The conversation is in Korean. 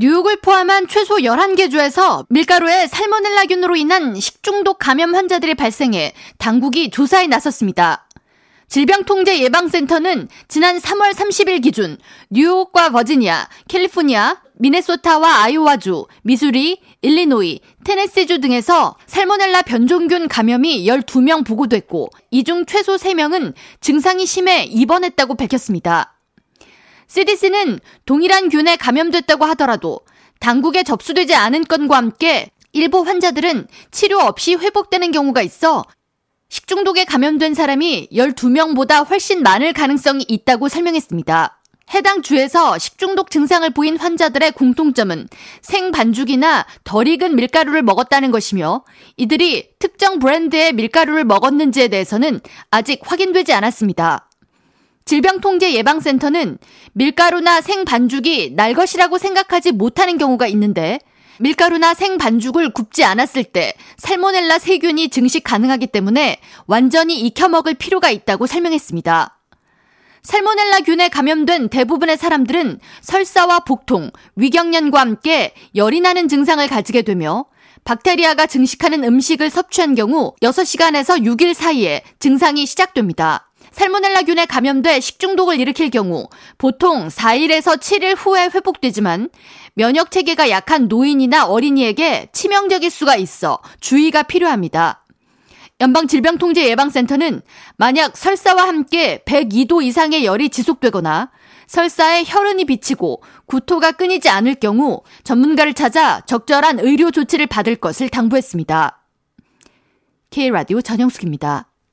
뉴욕을 포함한 최소 11개 주에서 밀가루에 살모넬라균으로 인한 식중독 감염 환자들이 발생해 당국이 조사에 나섰습니다. 질병통제예방센터는 지난 3월 30일 기준 뉴욕과 버지니아, 캘리포니아, 미네소타와 아이오와주, 미수리, 일리노이, 테네시주 등에서 살모넬라 변종균 감염이 12명 보고됐고 이 중 최소 3명은 증상이 심해 입원했다고 밝혔습니다. CDC는 동일한 균에 감염됐다고 하더라도 당국에 접수되지 않은 건과 함께 일부 환자들은 치료 없이 회복되는 경우가 있어 식중독에 감염된 사람이 12명보다 훨씬 많을 가능성이 있다고 설명했습니다. 해당 주에서 식중독 증상을 보인 환자들의 공통점은 생반죽이나 덜 익은 밀가루를 먹었다는 것이며 이들이 특정 브랜드의 밀가루를 먹었는지에 대해서는 아직 확인되지 않았습니다. 질병통제예방센터는 밀가루나 생반죽이 날 것이라고 생각하지 못하는 경우가 있는데 밀가루나 생반죽을 굽지 않았을 때 살모넬라 세균이 증식 가능하기 때문에 완전히 익혀 먹을 필요가 있다고 설명했습니다. 살모넬라균에 감염된 대부분의 사람들은 설사와 복통, 위경련과 함께 열이 나는 증상을 가지게 되며 박테리아가 증식하는 음식을 섭취한 경우 6시간에서 6일 사이에 증상이 시작됩니다. 살모넬라균에 감염돼 식중독을 일으킬 경우 보통 4일에서 7일 후에 회복되지만 면역체계가 약한 노인이나 어린이에게 치명적일 수가 있어 주의가 필요합니다. 연방질병통제예방센터는 만약 설사와 함께 102도 이상의 열이 지속되거나 설사에 혈흔이 비치고 구토가 끊이지 않을 경우 전문가를 찾아 적절한 의료 조치를 받을 것을 당부했습니다. K-radio 전영숙입니다.